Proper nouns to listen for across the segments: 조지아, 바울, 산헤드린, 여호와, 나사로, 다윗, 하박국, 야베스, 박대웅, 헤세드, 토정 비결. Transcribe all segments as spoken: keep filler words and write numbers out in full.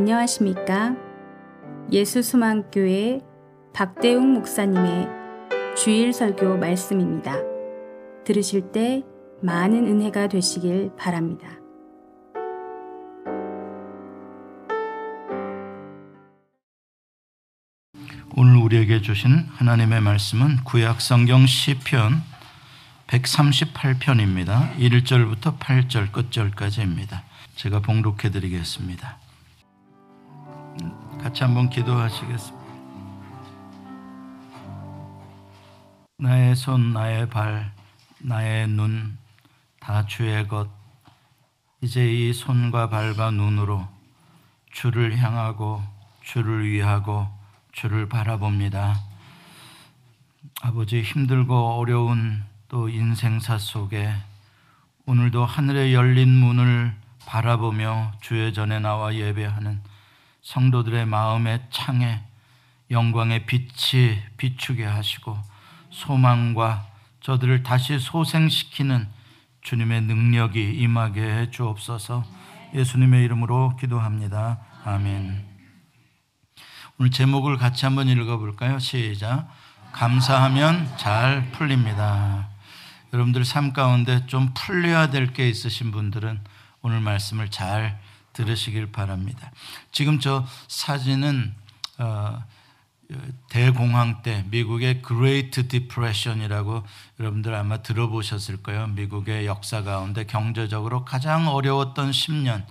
안녕하십니까? 예수수망교회 박대웅 목사님의 주일 설교 말씀입니다. 들으실 때 많은 은혜가 되시길 바랍니다. 오늘 우리에게 주신 하나님의 말씀은 구약성경 시편 백삼십팔 편입니다. 일 절부터 팔 절 끝절까지입니다. 제가 봉독해 드리겠습니다. 같이 한번 기도하시겠습니다. 나의 손, 나의 발, 나의 눈 다 주의 것. 이제 이 손과 발과 눈으로 주를 향하고 주를 위하고 주를 바라봅니다. 아버지, 힘들고 어려운 또 인생사 속에 오늘도 하늘의 열린 문을 바라보며 주의 전에 나와 예배하는 성도들의 마음의 창에 영광의 빛이 비추게 하시고 소망과 저들을 다시 소생시키는 주님의 능력이 임하게 해 주옵소서. 예수님의 이름으로 기도합니다. 아멘. 오늘 제목을 같이 한번 읽어볼까요? 시작. 감사하면 잘 풀립니다. 여러분들 삶 가운데 좀 풀려야 될 게 있으신 분들은 오늘 말씀을 잘 들으시길 바랍니다. 지금 저 사진은 어, 대공황 때 미국의 그레이트 디프레션이라고 여러분들 아마 들어보셨을 거예요. 미국의 역사 가운데 경제적으로 가장 어려웠던 십 년,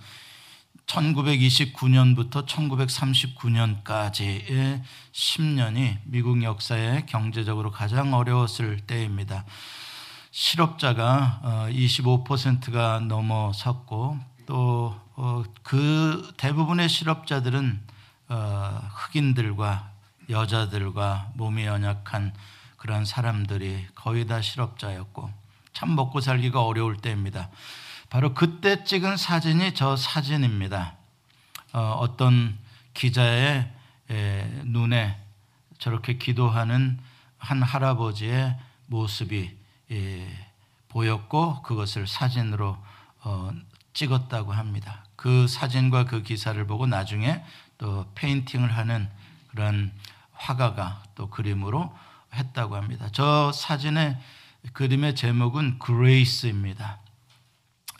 천구백이십구 년부터 천구백삼십구 년까지의 십 년이 미국 역사에 경제적으로 가장 어려웠을 때입니다. 실업자가 이십오 퍼센트가 넘어섰고 또 그 대부분의 실업자들은 흑인들과 여자들과 몸이 연약한 그런 사람들이 거의 다 실업자였고 참 먹고 살기가 어려울 때입니다. 바로 그때 찍은 사진이 저 사진입니다. 어, 어떤 기자의 에, 눈에 저렇게 기도하는 한 할아버지의 모습이 에, 보였고 그것을 사진으로 어, 찍었다고 합니다. 그 사진과 그 기사를 보고 나중에 또 페인팅을 하는 그런 화가가 또 그림으로 했다고 합니다. 저 사진의 그림의 제목은 그레이스입니다.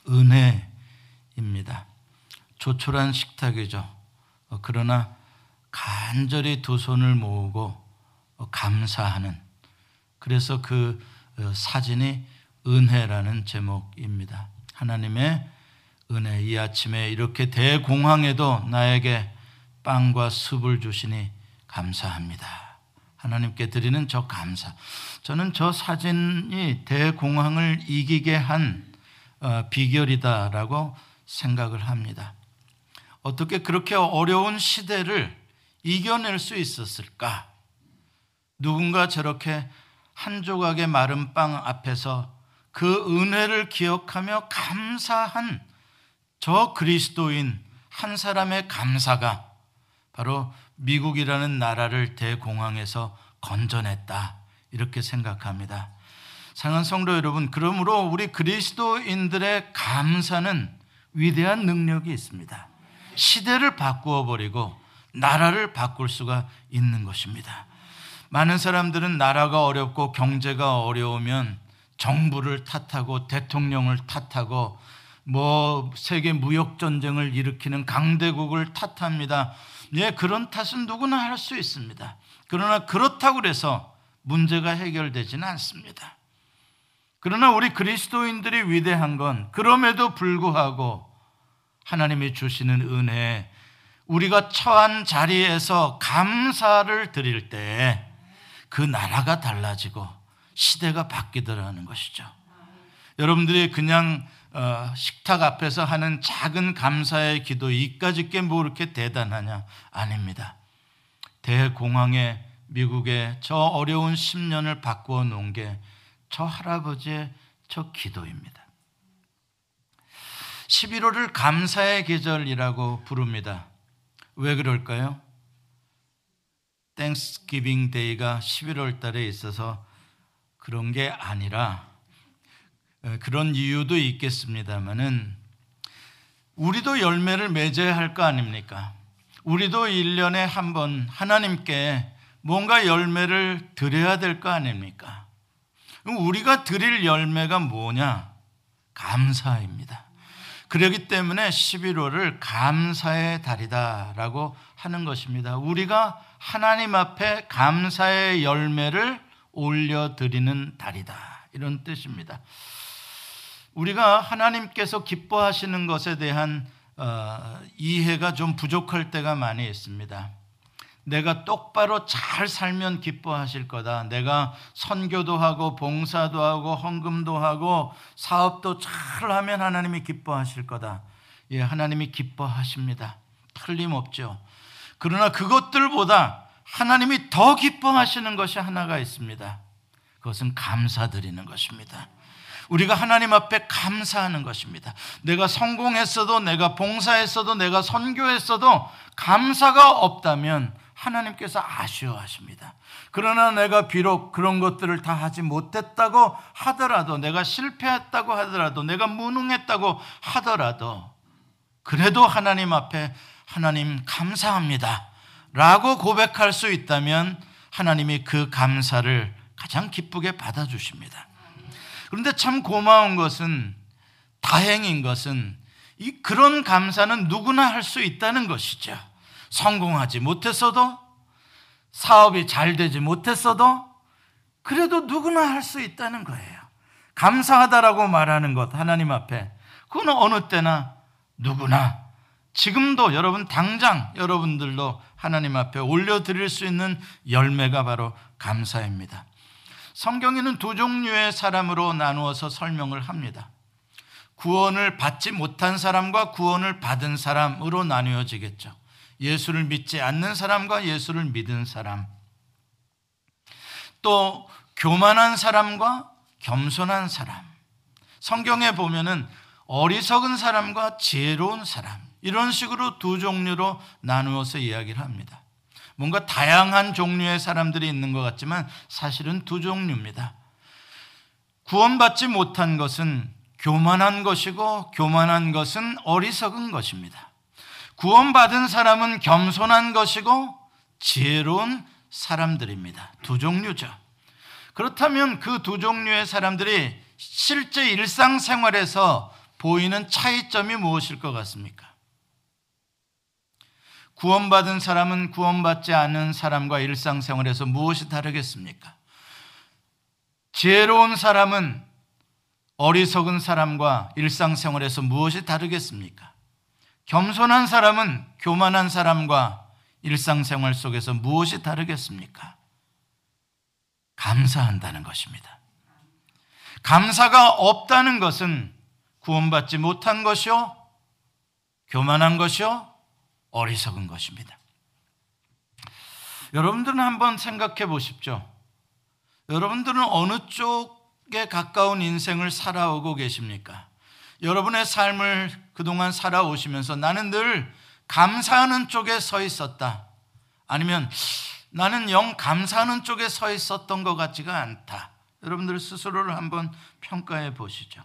은혜입니다. 조촐한 식탁이죠. 그러나 간절히 두 손을 모으고 감사하는, 그래서 그 사진이 은혜라는 제목입니다. 하나님의 은혜. 이 아침에 이렇게 대공황에도 나에게 빵과 숲을 주시니 감사합니다. 하나님께 드리는 저 감사. 저는 저 사진이 대공황을 이기게 한 어, 비결이다라고 생각을 합니다. 어떻게 그렇게 어려운 시대를 이겨낼 수 있었을까? 누군가 저렇게 한 조각의 마른 빵 앞에서 그 은혜를 기억하며 감사한 저 그리스도인 한 사람의 감사가 바로 미국이라는 나라를 대공황에서 건져냈다, 이렇게 생각합니다. 사랑하는 성도 여러분, 그러므로 우리 그리스도인들의 감사는 위대한 능력이 있습니다. 시대를 바꾸어 버리고 나라를 바꿀 수가 있는 것입니다. 많은 사람들은 나라가 어렵고 경제가 어려우면 정부를 탓하고 대통령을 탓하고 뭐 세계 무역 전쟁을 일으키는 강대국을 탓합니다. 예, 그런 탓은 누구나 할 수 있습니다. 그러나 그렇다고 해서 문제가 해결되지는 않습니다. 그러나 우리 그리스도인들이 위대한 건 그럼에도 불구하고 하나님이 주시는 은혜에 우리가 처한 자리에서 감사를 드릴 때 그 나라가 달라지고 시대가 바뀌더라는 것이죠. 여러분들이 그냥 식탁 앞에서 하는 작은 감사의 기도, 이까짓게 뭐 이렇게 대단하냐? 아닙니다. 대공황에 미국의 저 어려운 십 년을 바꾸어 놓은 게 저 할아버지의 저 기도입니다. 십일월을 감사의 계절이라고 부릅니다. 왜 그럴까요? 땡스기빙 데이가 십일월 달에 있어서 그런 게 아니라 그런 이유도 있겠습니다만은 우리도 열매를 맺어야 할 거 아닙니까? 우리도 일 년에 한 번 하나님께 뭔가 열매를 드려야 될 거 아닙니까? 우리가 드릴 열매가 뭐냐? 감사입니다. 그렇기 때문에 십일월을 감사의 달이다라고 하는 것입니다. 우리가 하나님 앞에 감사의 열매를 올려드리는 달이다, 이런 뜻입니다. 우리가 하나님께서 기뻐하시는 것에 대한 어, 이해가 좀 부족할 때가 많이 있습니다. 내가 똑바로 잘 살면 기뻐하실 거다, 내가 선교도 하고 봉사도 하고 헌금도 하고 사업도 잘 하면 하나님이 기뻐하실 거다. 예, 하나님이 기뻐하십니다. 틀림없죠. 그러나 그것들보다 하나님이 더 기뻐하시는 것이 하나가 있습니다. 그것은 감사드리는 것입니다. 우리가 하나님 앞에 감사하는 것입니다. 내가 성공했어도, 내가 봉사했어도, 내가 선교했어도 감사가 없다면 하나님께서 아쉬워하십니다. 그러나 내가 비록 그런 것들을 다 하지 못했다고 하더라도, 내가 실패했다고 하더라도, 내가 무능했다고 하더라도, 그래도 하나님 앞에 하나님 감사합니다 라고 고백할 수 있다면 하나님이 그 감사를 가장 기쁘게 받아주십니다. 그런데 참 고마운 것은, 다행인 것은, 이 그런 감사는 누구나 할 수 있다는 것이죠. 성공하지 못했어도, 사업이 잘 되지 못했어도, 그래도 누구나 할 수 있다는 거예요. 감사하다라고 말하는 것, 하나님 앞에, 그건 어느 때나 누구나, 지금도 여러분 당장 여러분들도 하나님 앞에 올려드릴 수 있는 열매가 바로 감사입니다. 성경에는 두 종류의 사람으로 나누어서 설명을 합니다. 구원을 받지 못한 사람과 구원을 받은 사람으로 나뉘어지겠죠. 예수를 믿지 않는 사람과 예수를 믿은 사람, 또 교만한 사람과 겸손한 사람, 성경에 보면은 어리석은 사람과 지혜로운 사람, 이런 식으로 두 종류로 나누어서 이야기를 합니다. 뭔가 다양한 종류의 사람들이 있는 것 같지만 사실은 두 종류입니다. 구원받지 못한 것은 교만한 것이고, 교만한 것은 어리석은 것입니다. 구원받은 사람은 겸손한 것이고 지혜로운 사람들입니다. 두 종류죠. 그렇다면 그 두 종류의 사람들이 실제 일상생활에서 보이는 차이점이 무엇일 것 같습니까? 구원받은 사람은 구원받지 않은 사람과 일상생활에서 무엇이 다르겠습니까? 지혜로운 사람은 어리석은 사람과 일상생활에서 무엇이 다르겠습니까? 겸손한 사람은 교만한 사람과 일상생활 속에서 무엇이 다르겠습니까? 감사한다는 것입니다. 감사가 없다는 것은 구원받지 못한 것이요, 교만한 것이요, 어리석은 것입니다. 여러분들은 한번 생각해 보십시오. 여러분들은 어느 쪽에 가까운 인생을 살아오고 계십니까? 여러분의 삶을 그동안 살아오시면서 나는 늘 감사하는 쪽에 서 있었다, 아니면 나는 영 감사하는 쪽에 서 있었던 것 같지가 않다, 여러분들 스스로를 한번 평가해 보시죠.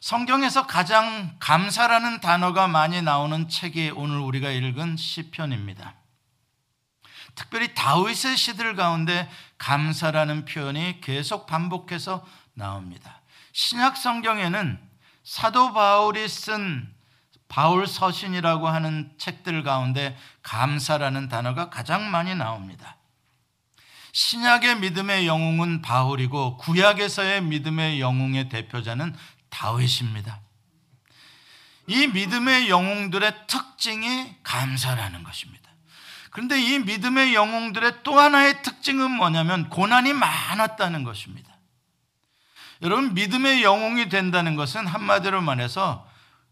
성경에서 가장 감사라는 단어가 많이 나오는 책이 오늘 우리가 읽은 시편입니다. 특별히 다윗의 시들 가운데 감사라는 표현이 계속 반복해서 나옵니다. 신약 성경에는 사도 바울이 쓴 바울 서신이라고 하는 책들 가운데 감사라는 단어가 가장 많이 나옵니다. 신약의 믿음의 영웅은 바울이고, 구약에서의 믿음의 영웅의 대표자는 다윗입니다. 이 믿음의 영웅들의 특징이 감사라는 것입니다. 그런데 이 믿음의 영웅들의 또 하나의 특징은 뭐냐면 고난이 많았다는 것입니다. 여러분, 믿음의 영웅이 된다는 것은 한마디로 말해서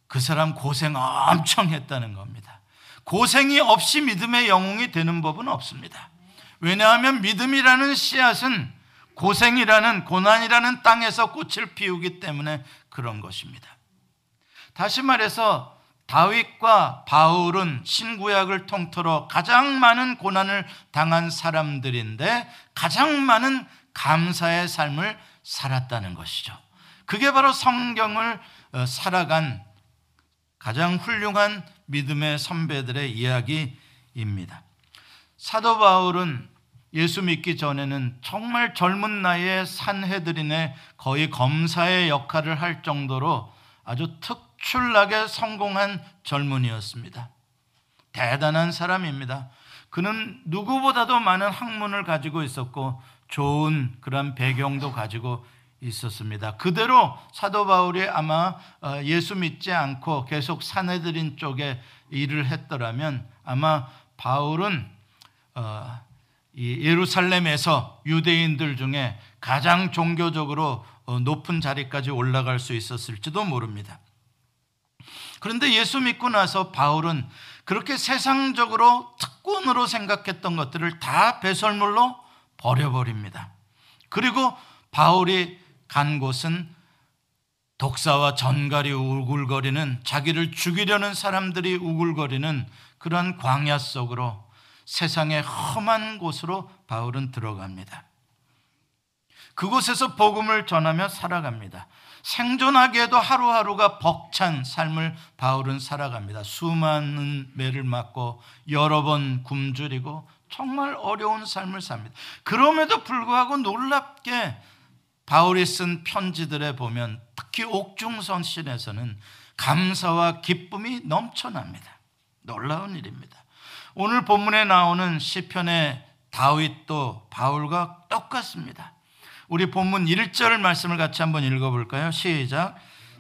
그 사람 고생 엄청 했다는 겁니다. 고생이 없이 믿음의 영웅이 되는 법은 없습니다. 왜냐하면 믿음이라는 씨앗은 고생이라는, 고난이라는 땅에서 꽃을 피우기 때문에 그런 것입니다. 다시 말해서 다윗과 바울은 신구약을 통틀어 가장 많은 고난을 당한 사람들인데 가장 많은 감사의 삶을 살았다는 것이죠. 그게 바로 성경을 살아간 가장 훌륭한 믿음의 선배들의 이야기입니다. 사도 바울은 예수 믿기 전에는 정말 젊은 나이에 산헤드린의 거의 검사의 역할을 할 정도로 아주 특출나게 성공한 젊은이였습니다. 대단한 사람입니다. 그는 누구보다도 많은 학문을 가지고 있었고 좋은 그런 배경도 가지고 있었습니다. 그대로 사도 바울이 아마 예수 믿지 않고 계속 산헤드린 쪽에 일을 했더라면 아마 바울은 예루살렘에서 유대인들 중에 가장 종교적으로 높은 자리까지 올라갈 수 있었을지도 모릅니다. 그런데 예수 믿고 나서 바울은 그렇게 세상적으로 특권으로 생각했던 것들을 다 배설물로 버려버립니다. 그리고 바울이 간 곳은 독사와 전갈이 우글거리는, 자기를 죽이려는 사람들이 우글거리는 그런 광야 속으로, 세상의 험한 곳으로 바울은 들어갑니다. 그곳에서 복음을 전하며 살아갑니다. 생존하기에도 하루하루가 벅찬 삶을 바울은 살아갑니다. 수많은 매를 맞고 여러 번 굶주리고 정말 어려운 삶을 삽니다. 그럼에도 불구하고 놀랍게 바울이 쓴 편지들에 보면 특히 옥중서신에서는 감사와 기쁨이 넘쳐납니다. 놀라운 일입니다. 오늘 본문에 나오는 시편의 다윗도 바울과 똑같습니다. 우리 본문 일 절 말씀을 같이 한번 읽어볼까요? 시작.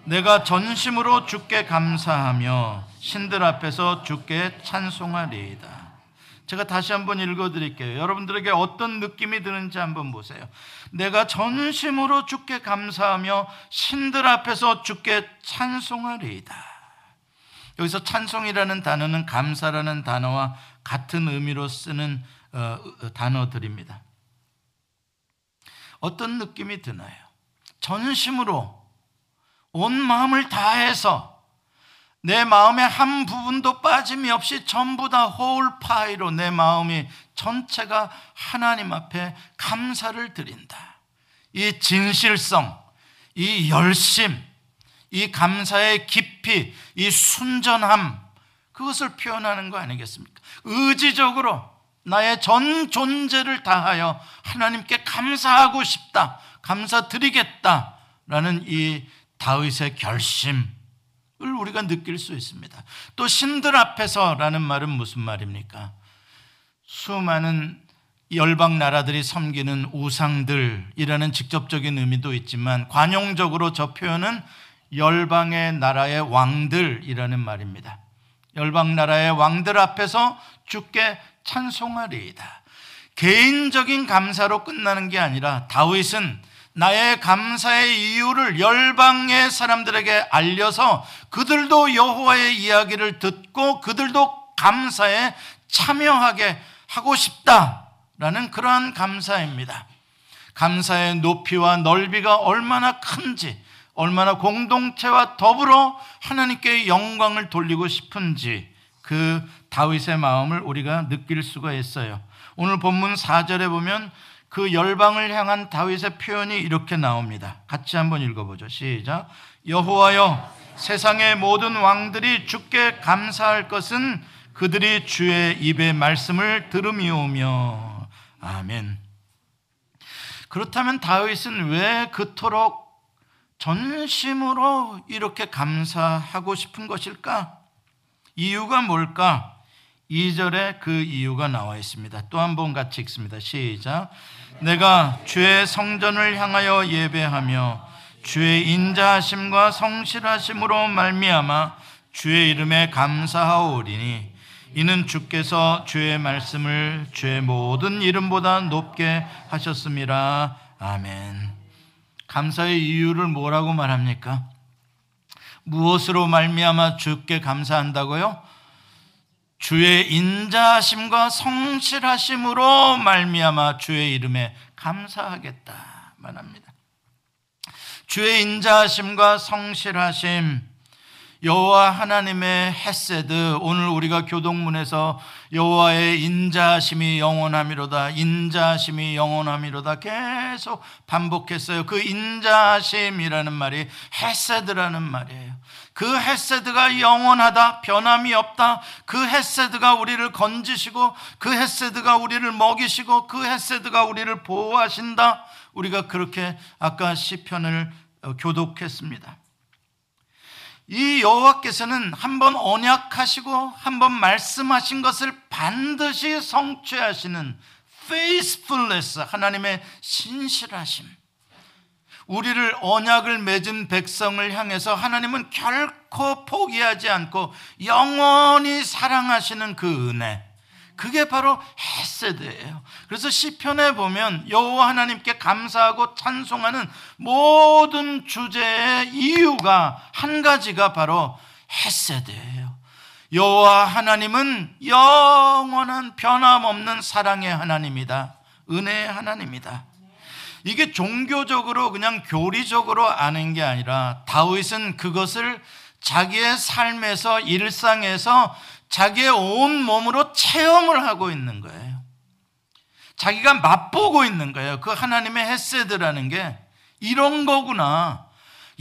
내가 전심으로 주께 감사하며 신들 앞에서 주께 찬송하리이다. 제가 다시 한번 읽어드릴게요. 여러분들에게 어떤 느낌이 드는지 한번 보세요. 내가 전심으로 주께 감사하며 신들 앞에서 주께 찬송하리이다. 여기서 찬송이라는 단어는 감사라는 단어와 같은 의미로 쓰는 단어들입니다. 어떤 느낌이 드나요? 전심으로, 온 마음을 다해서, 내 마음의 한 부분도 빠짐이 없이 전부 다 whole pie로 내 마음이 전체가 하나님 앞에 감사를 드린다. 이 진실성, 이 열심, 이 감사의 깊이, 이 순전함, 그것을 표현하는 거 아니겠습니까? 의지적으로 나의 전 존재를 다하여 하나님께 감사하고 싶다, 감사드리겠다라는 이 다윗의 결심을 우리가 느낄 수 있습니다. 또 신들 앞에서라는 말은 무슨 말입니까? 수많은 열방 나라들이 섬기는 우상들이라는 직접적인 의미도 있지만 관용적으로 저 표현은 열방의 나라의 왕들이라는 말입니다. 열방 나라의 왕들 앞에서 주께 찬송하리이다. 개인적인 감사로 끝나는 게 아니라 다윗은 나의 감사의 이유를 열방의 사람들에게 알려서 그들도 여호와의 이야기를 듣고 그들도 감사에 참여하게 하고 싶다라는 그러한 감사입니다. 감사의 높이와 넓이가 얼마나 큰지, 얼마나 공동체와 더불어 하나님께 영광을 돌리고 싶은지 그 다윗의 마음을 우리가 느낄 수가 있어요. 오늘 본문 사 절에 보면 그 열방을 향한 다윗의 표현이 이렇게 나옵니다. 같이 한번 읽어보죠. 시작. 여호와여, 세상의 모든 왕들이 주께 감사할 것은 그들이 주의 입의 말씀을 들음이오며. 아멘. 그렇다면 다윗은 왜 그토록 전심으로 이렇게 감사하고 싶은 것일까? 이유가 뭘까? 이 절에 그 이유가 나와 있습니다. 또 한 번 같이 읽습니다. 시작. 내가 주의 성전을 향하여 예배하며 주의 인자하심과 성실하심으로 말미암아 주의 이름에 감사하오리니 이는 주께서 주의 말씀을 주의 모든 이름보다 높게 하셨음이라. 아멘. 감사의 이유를 뭐라고 말합니까? 무엇으로 말미암아 주께 감사한다고요? 주의 인자하심과 성실하심으로 말미암아 주의 이름에 감사하겠다 말합니다. 주의 인자하심과 성실하심, 여호와 하나님의 헤세드, 오늘 우리가 교동문에서 여호와의 인자하심이 영원함이로다, 인자하심이 영원함이로다 계속 반복했어요. 그 인자하심이라는 말이 헤세드라는 말이에요. 그 헤세드가 영원하다, 변함이 없다. 그 헤세드가 우리를 건지시고, 그 헤세드가 우리를 먹이시고, 그 헤세드가 우리를 보호하신다. 우리가 그렇게 아까 시편을 교독했습니다. 이 여호와께서는 한번 언약하시고 한번 말씀하신 것을 반드시 성취하시는 faithfulness, 하나님의 신실하심. 우리를 언약을 맺은 백성을 향해서 하나님은 결코 포기하지 않고 영원히 사랑하시는 그 은혜, 그게 바로 헤세드예요. 그래서 시편에 보면 여호와 하나님께 감사하고 찬송하는 모든 주제의 이유가, 한 가지가 바로 헤세드예요. 여호와 하나님은 영원한 변함없는 사랑의 하나님이다, 은혜의 하나님이다. 이게 종교적으로 그냥 교리적으로 아는 게 아니라 다윗은 그것을 자기의 삶에서, 일상에서 자기의 온 몸으로 체험을 하고 있는 거예요. 자기가 맛보고 있는 거예요. 그 하나님의 헤세드라는 게 이런 거구나.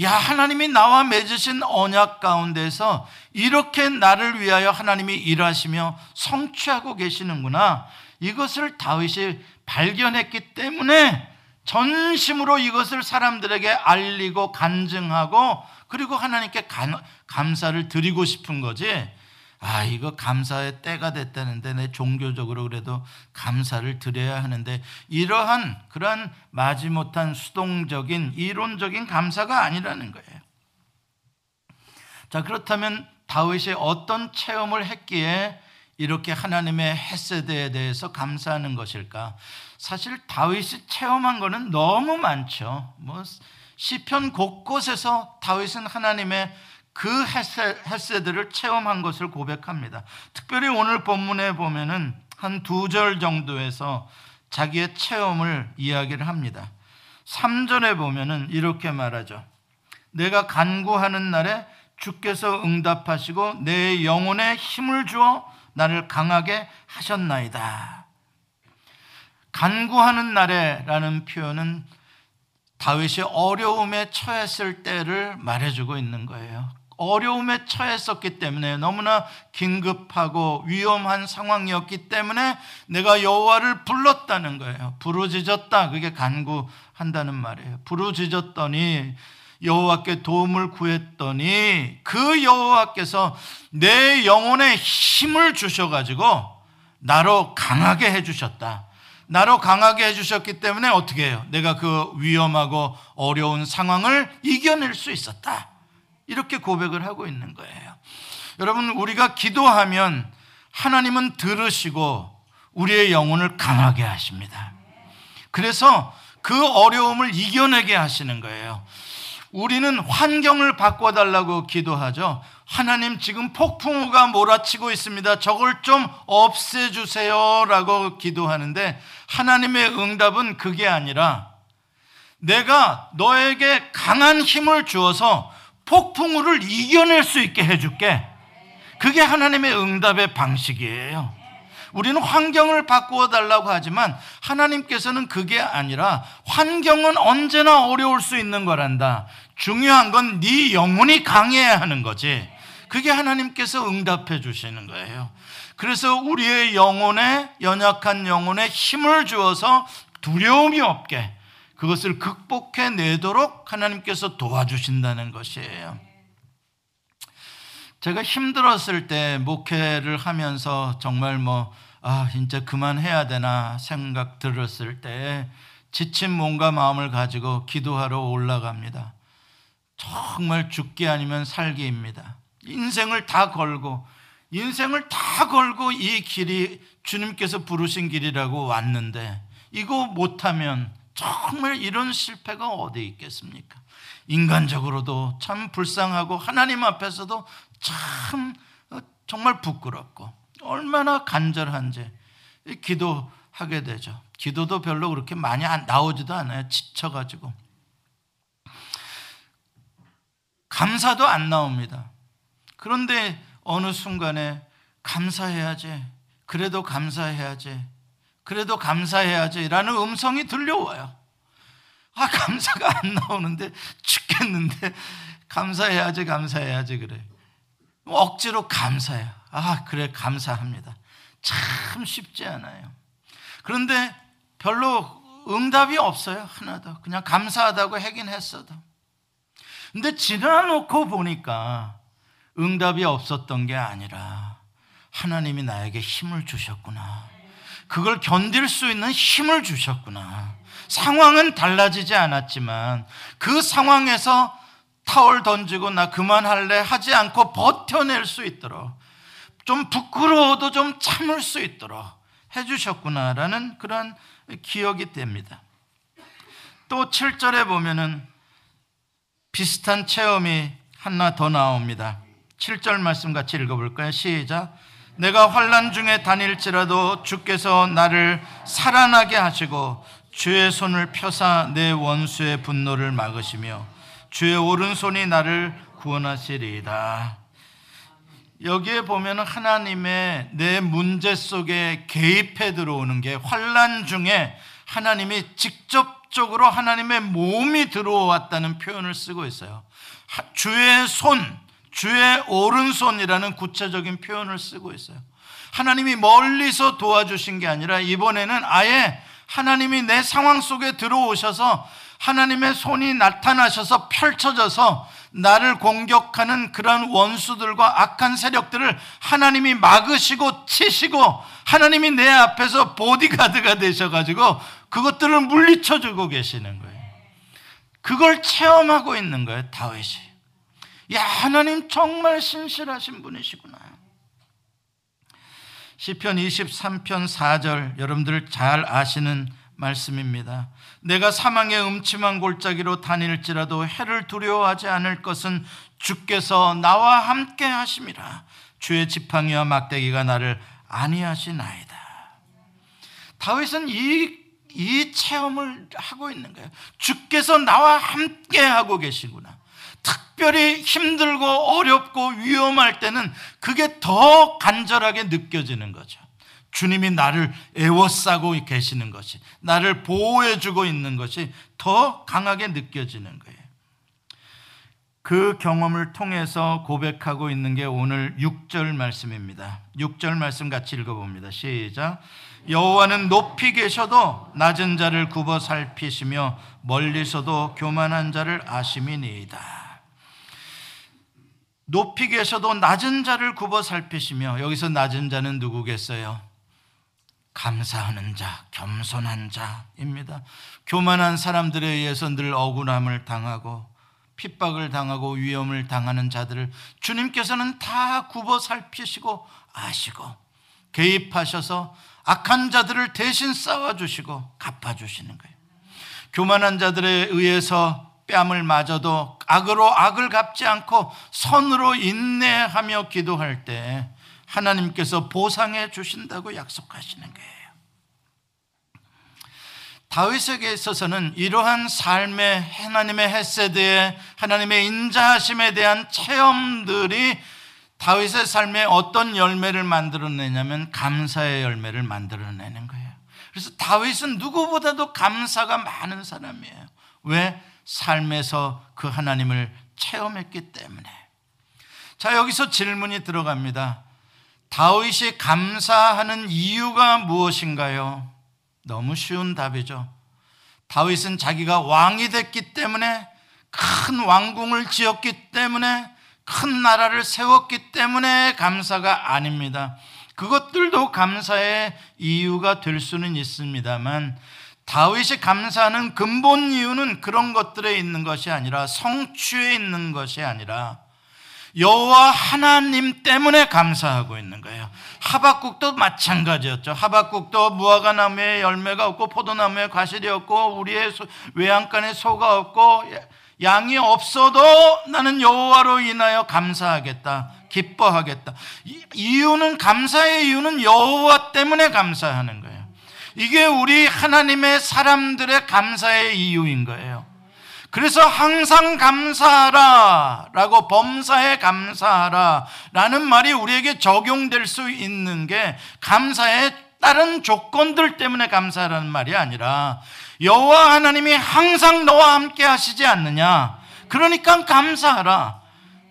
야, 하나님이 나와 맺으신 언약 가운데서 이렇게 나를 위하여 하나님이 일하시며 성취하고 계시는구나. 이것을 다윗이 발견했기 때문에 전심으로 이것을 사람들에게 알리고 간증하고, 그리고 하나님께 간, 감사를 드리고 싶은 거지. 아, 이거 감사의 때가 됐다는데 내 종교적으로 그래도 감사를 드려야 하는데, 이러한 그러한 마지못한 수동적인 이론적인 감사가 아니라는 거예요. 자, 그렇다면 다윗이 어떤 체험을 했기에 이렇게 하나님의 헤세드에 대해서 감사하는 것일까? 사실 다윗이 체험한 거는 너무 많죠. 뭐 시편 곳곳에서 다윗은 하나님의 그 헤세드를 체험한 것을 고백합니다. 특별히 오늘 본문에 보면은 한 두 절 정도에서 자기의 체험을 이야기를 합니다. 삼 절에 보면은 이렇게 말하죠. 내가 간구하는 날에 주께서 응답하시고 내 영혼에 힘을 주어 나를 강하게 하셨나이다. 간구하는 날에 라는 표현은 다윗이 어려움에 처했을 때를 말해주고 있는 거예요. 어려움에 처했었기 때문에, 너무나 긴급하고 위험한 상황이었기 때문에 내가 여호와를 불렀다는 거예요. 부르짖었다, 그게 간구한다는 말이에요. 부르짖었더니, 여호와께 도움을 구했더니 그 여호와께서 내 영혼에 힘을 주셔가지고 나로 강하게 해주셨다. 나로 강하게 해주셨기 때문에 어떻게 해요? 내가 그 위험하고 어려운 상황을 이겨낼 수 있었다. 이렇게 고백을 하고 있는 거예요. 여러분, 우리가 기도하면 하나님은 들으시고 우리의 영혼을 강하게 하십니다. 그래서 그 어려움을 이겨내게 하시는 거예요. 우리는 환경을 바꿔달라고 기도하죠. 하나님, 지금 폭풍우가 몰아치고 있습니다. 저걸 좀 없애주세요 라고 기도하는데, 하나님의 응답은 그게 아니라 내가 너에게 강한 힘을 주어서 폭풍우를 이겨낼 수 있게 해줄게. 그게 하나님의 응답의 방식이에요. 우리는 환경을 바꾸어 달라고 하지만 하나님께서는 그게 아니라 환경은 언제나 어려울 수 있는 거란다. 중요한 건 네 영혼이 강해야 하는 거지. 그게 하나님께서 응답해 주시는 거예요. 그래서 우리의 영혼에, 연약한 영혼에 힘을 주어서 두려움이 없게, 그것을 극복해 내도록 하나님께서 도와주신다는 것이에요. 제가 힘들었을 때 목회를 하면서 정말 뭐, 아, 진짜 그만해야 되나 생각 들었을 때 지친 몸과 마음을 가지고 기도하러 올라갑니다. 정말 죽기 아니면 살기입니다. 인생을 다 걸고, 인생을 다 걸고 이 길이 주님께서 부르신 길이라고 왔는데 이거 못하면 정말 이런 실패가 어디 있겠습니까? 인간적으로도 참 불쌍하고 하나님 앞에서도 참 정말 부끄럽고 얼마나 간절한지 기도하게 되죠. 기도도 별로 그렇게 많이 나오지도 않아요. 지쳐가지고. 감사도 안 나옵니다. 그런데 어느 순간에 감사해야지, 그래도 감사해야지, 그래도 감사해야지 라는 음성이 들려와요. 아, 감사가 안 나오는데 죽겠는데 감사해야지 감사해야지 그래. 억지로 감사해요. 아 그래 감사합니다. 참 쉽지 않아요. 그런데 별로 응답이 없어요. 하나도. 그냥 감사하다고 하긴 했어도. 근데 지나놓고 보니까 응답이 없었던 게 아니라 하나님이 나에게 힘을 주셨구나. 그걸 견딜 수 있는 힘을 주셨구나. 상황은 달라지지 않았지만 그 상황에서 타월 던지고 나 그만할래 하지 않고 버텨낼 수 있도록, 좀 부끄러워도 좀 참을 수 있도록 해주셨구나라는 그런 기억이 됩니다. 또 칠 절에 보면은 비슷한 체험이 하나 더 나옵니다. 칠 절 말씀 같이 읽어볼까요? 시작. 내가 환난 중에 다닐지라도 주께서 나를 살아나게 하시고 주의 손을 펴사 내 원수의 분노를 막으시며 주의 오른손이 나를 구원하시리이다. 여기에 보면 하나님의 내 문제 속에 개입해 들어오는 게, 환난 중에 하나님이 직접적으로 하나님의 몸이 들어왔다는 표현을 쓰고 있어요. 주의 손, 주의 오른손이라는 구체적인 표현을 쓰고 있어요. 하나님이 멀리서 도와주신 게 아니라 이번에는 아예 하나님이 내 상황 속에 들어오셔서 하나님의 손이 나타나셔서 펼쳐져서 나를 공격하는 그런 원수들과 악한 세력들을 하나님이 막으시고 치시고, 하나님이 내 앞에서 보디가드가 되셔가지고 그것들을 물리쳐주고 계시는 거예요. 그걸 체험하고 있는 거예요, 다윗이. 야, 하나님 정말 신실하신 분이시구나. 시편 이십삼 편 사 절, 여러분들 잘 아시는 말씀입니다. 내가 사망의 음침한 골짜기로 다닐지라도 해를 두려워하지 않을 것은 주께서 나와 함께 하심이라. 주의 지팡이와 막대기가 나를 안위하시나이다. 다윗은 이, 이 체험을 하고 있는 거예요. 주께서 나와 함께 하고 계시구나. 특별히 힘들고 어렵고 위험할 때는 그게 더 간절하게 느껴지는 거죠. 주님이 나를 애워싸고 계시는 것이, 나를 보호해주고 있는 것이 더 강하게 느껴지는 거예요. 그 경험을 통해서 고백하고 있는 게 오늘 육 절 말씀입니다. 육 절 말씀 같이 읽어봅니다. 시작. 여호와는 높이 계셔도 낮은 자를 굽어 살피시며 멀리서도 교만한 자를 아심이니이다. 높이 계셔도 낮은 자를 굽어 살피시며, 여기서 낮은 자는 누구겠어요? 감사하는 자, 겸손한 자입니다. 교만한 사람들에 의해서 늘 억울함을 당하고 핍박을 당하고 위험을 당하는 자들을 주님께서는 다 굽어 살피시고 아시고 개입하셔서 악한 자들을 대신 싸워주시고 갚아주시는 거예요. 교만한 자들에 의해서 뺨을 맞아도 악으로 악을 갚지 않고 선으로 인내하며 기도할 때 하나님께서 보상해 주신다고 약속하시는 거예요. 다윗에게 있어서는 이러한 삶의 하나님의 헤세드에, 하나님의 인자하심에 대한 체험들이 다윗의 삶에 어떤 열매를 만들어내냐면 감사의 열매를 만들어내는 거예요. 그래서 다윗은 누구보다도 감사가 많은 사람이에요. 왜? 삶에서 그 하나님을 체험했기 때문에. 자, 여기서 질문이 들어갑니다. 다윗이 감사하는 이유가 무엇인가요? 너무 쉬운 답이죠. 다윗은 자기가 왕이 됐기 때문에, 큰 왕궁을 지었기 때문에, 큰 나라를 세웠기 때문에 감사가 아닙니다. 그것들도 감사의 이유가 될 수는 있습니다만, 다윗이 감사하는 근본 이유는 그런 것들에 있는 것이 아니라, 성취에 있는 것이 아니라 여호와 하나님 때문에 감사하고 있는 거예요. 하박국도 마찬가지였죠. 하박국도 무화과 나무에 열매가 없고 포도나무에 과실이 없고 우리의 외양간에 소가 없고 양이 없어도 나는 여호와로 인하여 감사하겠다, 기뻐하겠다. 이유는, 감사의 이유는 여호와 때문에 감사하는 거예요. 이게 우리 하나님의 사람들의 감사의 이유인 거예요. 그래서 항상 감사하라 라고, 범사에 감사하라 라는 말이 우리에게 적용될 수 있는 게 감사의 다른 조건들 때문에 감사하라는 말이 아니라, 여호와 하나님이 항상 너와 함께 하시지 않느냐, 그러니까 감사하라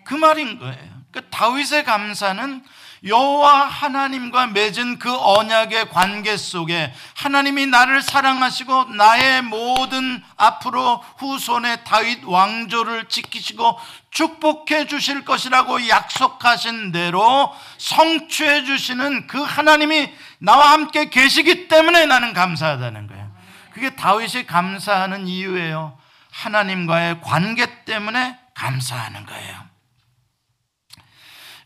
그 말인 거예요. 그러니까 다윗의 감사는 여호와 하나님과 맺은 그 언약의 관계 속에 하나님이 나를 사랑하시고 나의 모든 앞으로 후손의 다윗 왕조를 지키시고 축복해 주실 것이라고 약속하신 대로 성취해 주시는 그 하나님이 나와 함께 계시기 때문에 나는 감사하다는 거예요. 그게 다윗이 감사하는 이유예요. 하나님과의 관계 때문에 감사하는 거예요.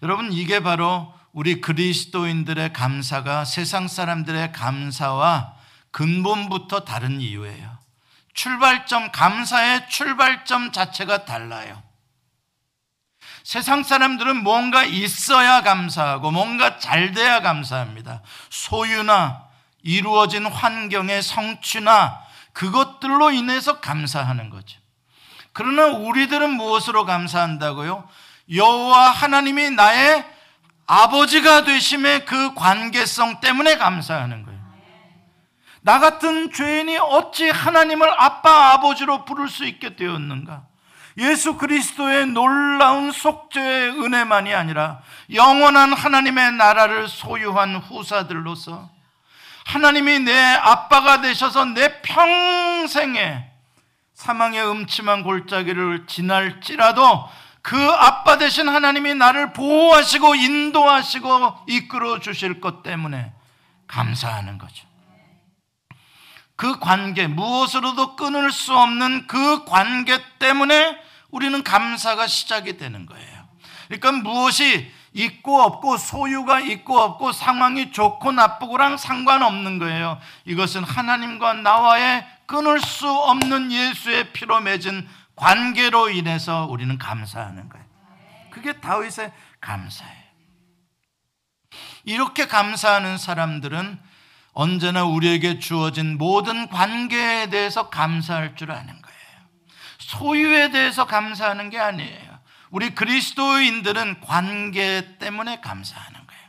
여러분, 이게 바로 우리 그리스도인들의 감사가 세상 사람들의 감사와 근본부터 다른 이유예요. 출발점, 감사의 출발점 자체가 달라요. 세상 사람들은 뭔가 있어야 감사하고 뭔가 잘 돼야 감사합니다. 소유나 이루어진 환경의 성취나 그것들로 인해서 감사하는 거죠. 그러나 우리들은 무엇으로 감사한다고요? 여호와 하나님이 나의 아버지가 되심의 그 관계성 때문에 감사하는 거예요. 나 같은 죄인이 어찌 하나님을 아빠, 아버지로 부를 수 있게 되었는가? 예수 그리스도의 놀라운 속죄의 은혜만이 아니라 영원한 하나님의 나라를 소유한 후사들로서 하나님이 내 아빠가 되셔서 내 평생에 사망의 음침한 골짜기를 지날지라도 그 아빠 되신 하나님이 나를 보호하시고 인도하시고 이끌어 주실 것 때문에 감사하는 거죠. 그 관계, 무엇으로도 끊을 수 없는 그 관계 때문에 우리는 감사가 시작이 되는 거예요. 그러니까 무엇이 있고 없고 소유가 있고 없고 상황이 좋고 나쁘고랑 상관없는 거예요. 이것은 하나님과 나와의 끊을 수 없는 예수의 피로 맺은 관계로 인해서 우리는 감사하는 거예요. 그게 다윗의 감사예요. 이렇게 감사하는 사람들은 언제나 우리에게 주어진 모든 관계에 대해서 감사할 줄 아는 거예요. 소유에 대해서 감사하는 게 아니에요. 우리 그리스도인들은 관계 때문에 감사하는 거예요.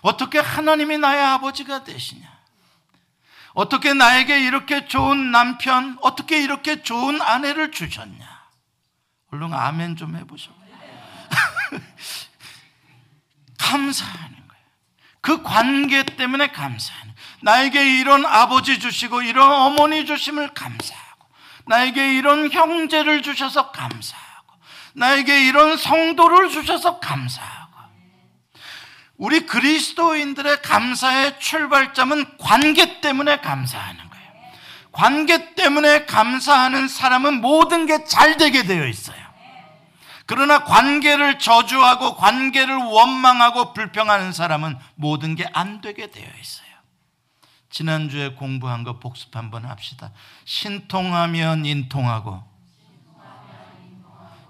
어떻게 하나님이 나의 아버지가 되시냐? 어떻게 나에게 이렇게 좋은 남편, 어떻게 이렇게 좋은 아내를 주셨냐? 얼른 아멘 좀 해보셔. 감사하는 거예요. 그 관계 때문에 감사하는 거예요. 나에게 이런 아버지 주시고 이런 어머니 주심을 감사하고, 나에게 이런 형제를 주셔서 감사하고, 나에게 이런 성도를 주셔서 감사하고. 우리 그리스도인들의 감사의 출발점은 관계 때문에 감사하는 거예요. 관계 때문에 감사하는 사람은 모든 게 잘 되게 되어 있어요. 그러나 관계를 저주하고 관계를 원망하고 불평하는 사람은 모든 게 안 되게 되어 있어요. 지난주에 공부한 거 복습 한번 합시다. 신통하면 인통하고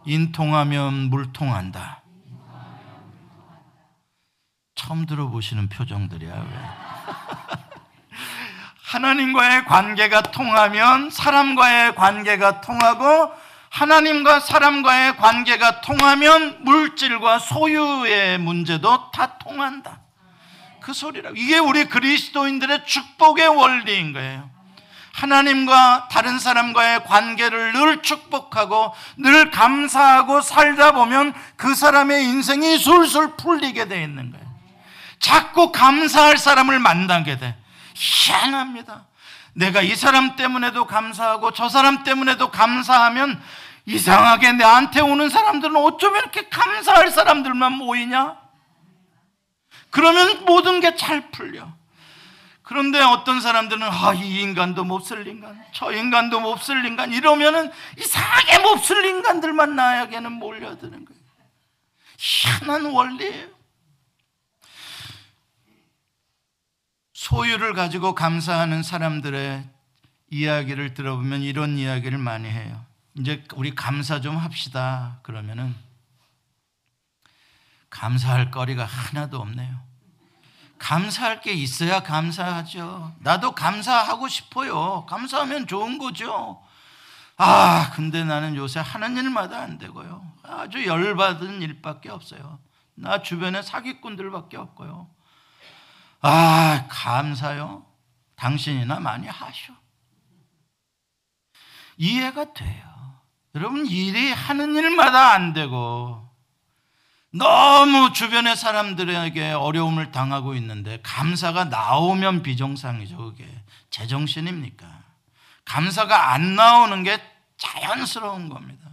인통하면 물통한다. 처음 들어보시는 표정들이야. 왜? 하나님과의 관계가 통하면 사람과의 관계가 통하고, 하나님과 사람과의 관계가 통하면 물질과 소유의 문제도 다 통한다. 그 소리라고. 이게 우리 그리스도인들의 축복의 원리인 거예요. 하나님과 다른 사람과의 관계를 늘 축복하고 늘 감사하고 살다 보면 그 사람의 인생이 술술 풀리게 돼 있는 거예요. 자꾸 감사할 사람을 만나게 돼. 희한합니다. 내가 이 사람 때문에도 감사하고 저 사람 때문에도 감사하면 이상하게 나한테 오는 사람들은 어쩌면 이렇게 감사할 사람들만 모이냐? 그러면 모든 게 잘 풀려. 그런데 어떤 사람들은 아, 이 인간도 몹쓸 인간, 저 인간도 몹쓸 인간 이러면은 이상하게 몹쓸 인간들만 나에게는 몰려드는 거예요. 희한한 원리예요. 소유를 가지고 감사하는 사람들의 이야기를 들어보면 이런 이야기를 많이 해요. 이제 우리 감사 좀 합시다. 그러면은 감사할 거리가 하나도 없네요. 감사할 게 있어야 감사하죠. 나도 감사하고 싶어요. 감사하면 좋은 거죠. 아, 근데 나는 요새 하는 일마다 안 되고요. 아주 열받은 일밖에 없어요. 나 주변에 사기꾼들밖에 없고요. 아, 감사요. 당신이나 많이 하셔. 이해가 돼요. 여러분, 일이 하는 일마다 안 되고 너무 주변의 사람들에게 어려움을 당하고 있는데 감사가 나오면 비정상이죠. 그게 제정신입니까? 감사가 안 나오는 게 자연스러운 겁니다.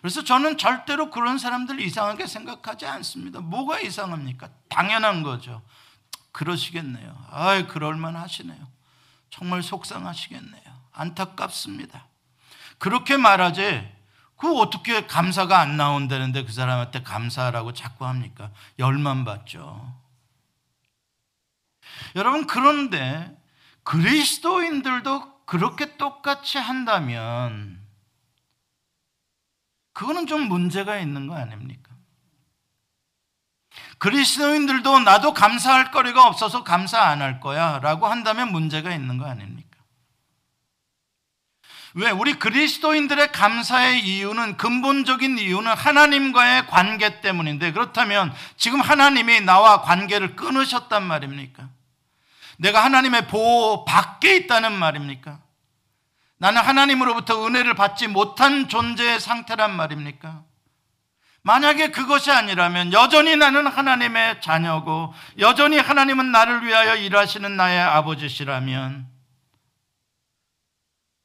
그래서 저는 절대로 그런 사람들 이상하게 생각하지 않습니다. 뭐가 이상합니까? 당연한 거죠. 그러시겠네요. 아이, 그럴만 하시네요. 정말 속상하시겠네요. 안타깝습니다. 그렇게 말하지, 그 어떻게 감사가 안 나온다는데 그 사람한테 감사하라고 자꾸 합니까? 열만 받죠. 여러분, 그런데 그리스도인들도 그렇게 똑같이 한다면 그거는 좀 문제가 있는 거 아닙니까? 그리스도인들도 나도 감사할 거리가 없어서 감사 안 할 거야 라고 한다면 문제가 있는 거 아닙니까? 왜? 우리 그리스도인들의 감사의 이유는, 근본적인 이유는 하나님과의 관계 때문인데, 그렇다면 지금 하나님이 나와 관계를 끊으셨단 말입니까? 내가 하나님의 보호 밖에 있다는 말입니까? 나는 하나님으로부터 은혜를 받지 못한 존재의 상태란 말입니까? 만약에 그것이 아니라면 여전히 나는 하나님의 자녀고 여전히 하나님은 나를 위하여 일하시는 나의 아버지시라면,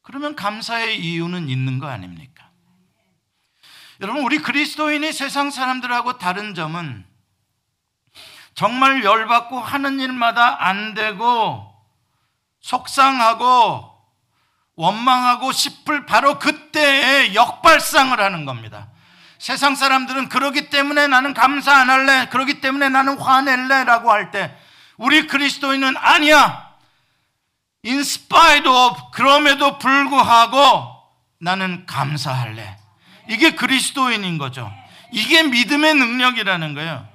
그러면 감사의 이유는 있는 거 아닙니까? 여러분, 우리 그리스도인이 세상 사람들하고 다른 점은 정말 열받고 하는 일마다 안 되고 속상하고 원망하고 싶을 바로 그때에 역발상을 하는 겁니다. 세상 사람들은 그러기 때문에 나는 감사 안 할래, 그러기 때문에 나는 화낼래 라고 할 때, 우리 그리스도인은 아니야, In spite of, 그럼에도 불구하고 나는 감사할래. 이게 그리스도인인 거죠. 이게 믿음의 능력이라는 거예요.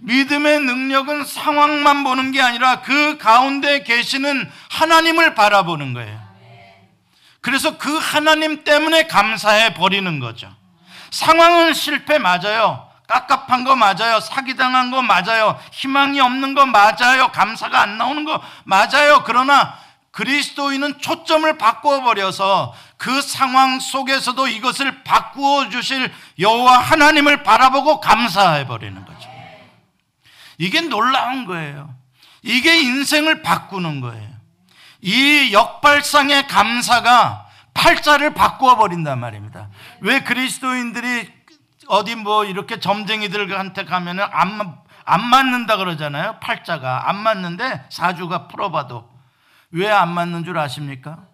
믿음의 능력은 상황만 보는 게 아니라 그 가운데 계시는 하나님을 바라보는 거예요. 그래서 그 하나님 때문에 감사해 버리는 거죠. 상황은 실패 맞아요. 깝깝한 거 맞아요. 사기당한 거 맞아요. 희망이 없는 거 맞아요. 감사가 안 나오는 거 맞아요. 그러나 그리스도인은 초점을 바꿔버려서 그 상황 속에서도 이것을 바꾸어 주실 여호와 하나님을 바라보고 감사해버리는 거죠. 이게 놀라운 거예요. 이게 인생을 바꾸는 거예요. 이 역발상의 감사가 팔자를 바꿔버린단 말입니다. 왜 그리스도인들이 어디 뭐 이렇게 점쟁이들한테 가면은 안, 안 맞는다 그러잖아요. 팔자가 안 맞는데 사주가 풀어봐도. 왜 안 맞는 줄 아십니까?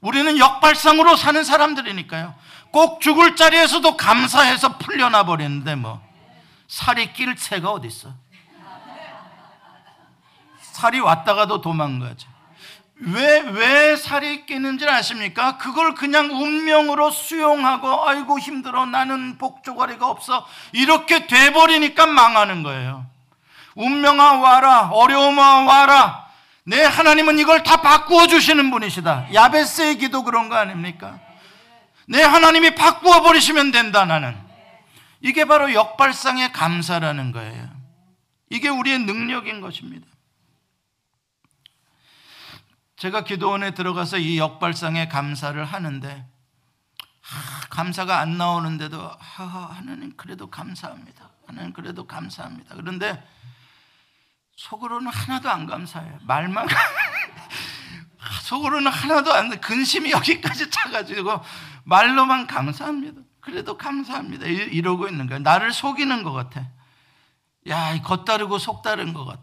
우리는 역발상으로 사는 사람들이니까요. 꼭 죽을 자리에서도 감사해서 풀려나 버리는데 뭐 살이 낄 새가 어디 있어? 살이 왔다가도 도망가지. 왜, 왜 살이 끼는지 아십니까? 그걸 그냥 운명으로 수용하고, 아이고 힘들어, 나는 복조가리가 없어, 이렇게 돼버리니까 망하는 거예요. 운명아 와라, 어려움아 와라, 네, 하나님은 이걸 다 바꾸어 주시는 분이시다. 야베스의 기도 그런 거 아닙니까? 네, 하나님이 바꾸어 버리시면 된다, 나는. 이게 바로 역발상의 감사라는 거예요. 이게 우리의 능력인 것입니다. 제가 기도원에 들어가서 이 역발상의 감사를 하는데, 하, 감사가 안 나오는데도 하, 하나님 그래도 감사합니다, 하나님 그래도 감사합니다. 그런데 속으로는 하나도 안 감사해요. 말만 속으로는 하나도 안, 근심이 여기까지 차가지고 말로만 감사합니다, 그래도 감사합니다 이러고 있는 거예요. 나를 속이는 것 같아. 야, 겉다르고 속다른 것 같아.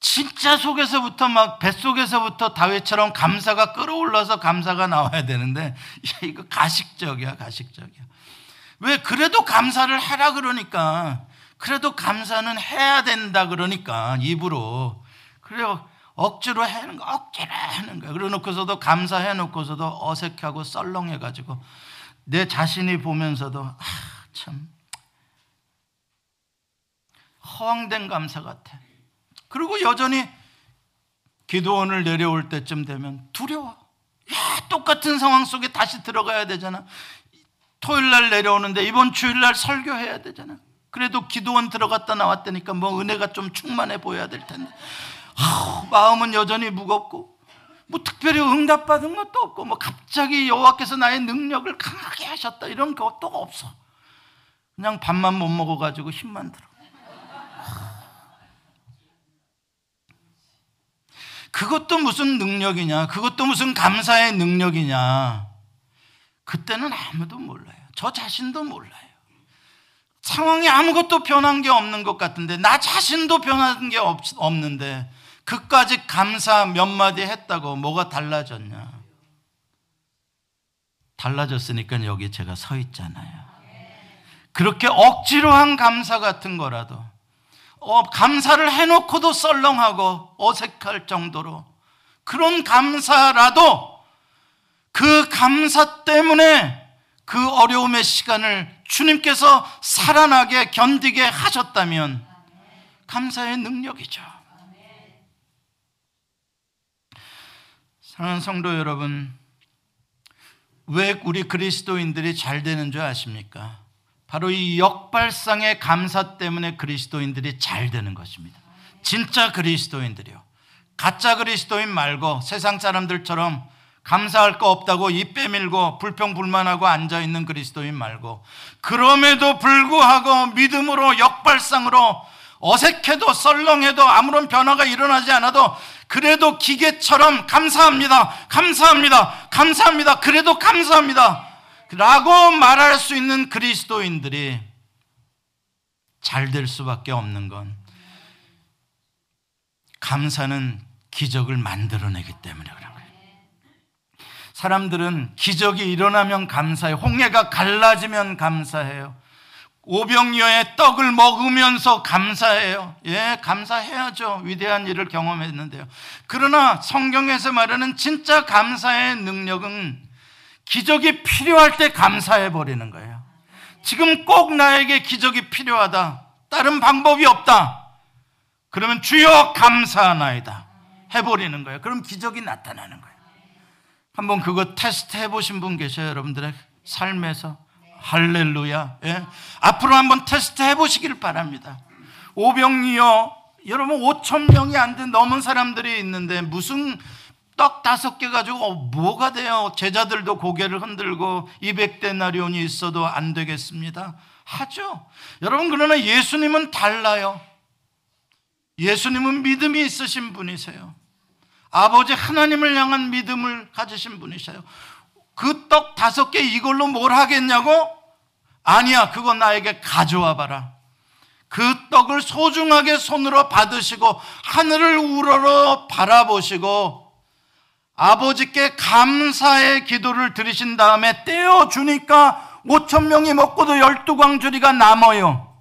진짜 속에서부터 막 뱃속에서부터 다윗처럼 감사가 끌어올라서 감사가 나와야 되는데, 야, 이거 가식적이야, 가식적이야. 왜? 그래도 감사를 하라 그러니까, 그래도 감사는 해야 된다 그러니까 입으로, 그래요, 억지로 하는 거, 억지로 하는 거야. 그러놓고서도 감사해놓고서도 어색하고 썰렁해가지고 내 자신이 보면서도 아, 참 허황된 감사 같아. 그리고 여전히 기도원을 내려올 때쯤 되면 두려워. 야, 똑같은 상황 속에 다시 들어가야 되잖아. 토요일날 내려오는데 이번 주일날 설교해야 되잖아. 그래도 기도원 들어갔다 나왔다니까 뭐 은혜가 좀 충만해 보여야 될 텐데, 아우, 마음은 여전히 무겁고 뭐 특별히 응답받은 것도 없고 뭐 갑자기 여호와께서 나의 능력을 강하게 하셨다 이런 것도 없어. 그냥 밥만 못 먹어가지고 힘만 들어. 그것도 무슨 능력이냐, 그것도 무슨 감사의 능력이냐. 그때는 아무도 몰라요. 저 자신도 몰라요. 상황이 아무것도 변한 게 없는 것 같은데, 나 자신도 변한 게 없, 없는데 그까지 감사 몇 마디 했다고 뭐가 달라졌냐. 달라졌으니까 여기 제가 서 있잖아요. 그렇게 억지로 한 감사 같은 거라도, 어, 감사를 해놓고도 썰렁하고 어색할 정도로 그런 감사라도 그 감사 때문에 그 어려움의 시간을 주님께서 살아나게 견디게 하셨다면 감사의 능력이죠. 사랑하는 성도 여러분, 왜 우리 그리스도인들이 잘 되는 줄 아십니까? 바로 이 역발상의 감사 때문에 그리스도인들이 잘 되는 것입니다. 진짜 그리스도인들이요. 가짜 그리스도인 말고 세상 사람들처럼 감사할 거 없다고 입 빼밀고 불평불만하고 앉아있는 그리스도인 말고, 그럼에도 불구하고 믿음으로 역발상으로 어색해도 썰렁해도 아무런 변화가 일어나지 않아도 그래도 기계처럼 감사합니다, 감사합니다, 감사합니다, 그래도 감사합니다 라고 말할 수 있는 그리스도인들이 잘 될 수밖에 없는 건 감사는 기적을 만들어내기 때문에 그런 거예요. 사람들은 기적이 일어나면 감사해요. 홍해가 갈라지면 감사해요. 오병이어의 떡을 먹으면서 감사해요. 예, 감사해야죠. 위대한 일을 경험했는데요. 그러나 성경에서 말하는 진짜 감사의 능력은 기적이 필요할 때 감사해버리는 거예요. 지금 꼭 나에게 기적이 필요하다, 다른 방법이 없다, 그러면 주여 감사하나이다 해버리는 거예요. 그럼 기적이 나타나는 거예요. 한번 그거 테스트 해보신 분 계세요? 여러분들의 삶에서? 할렐루야. 예. 앞으로 한번 테스트 해보시길 바랍니다. 오병이어, 여러분 오천 명이 안 된 넘은 사람들이 있는데 무슨 떡 다섯 개 가지고 뭐가 돼요? 제자들도 고개를 흔들고 이백 데나리온이 있어도 안 되겠습니다 하죠. 여러분, 그러나 예수님은 달라요. 예수님은 믿음이 있으신 분이세요. 아버지 하나님을 향한 믿음을 가지신 분이세요. 그 떡 다섯 개 이걸로 뭘 하겠냐고? 아니야, 그거 나에게 가져와 봐라. 그 떡을 소중하게 손으로 받으시고 하늘을 우러러 바라보시고 아버지께 감사의 기도를 드리신 다음에 떼어주니까 오천 명이 먹고도 열두 광주리가 남아요.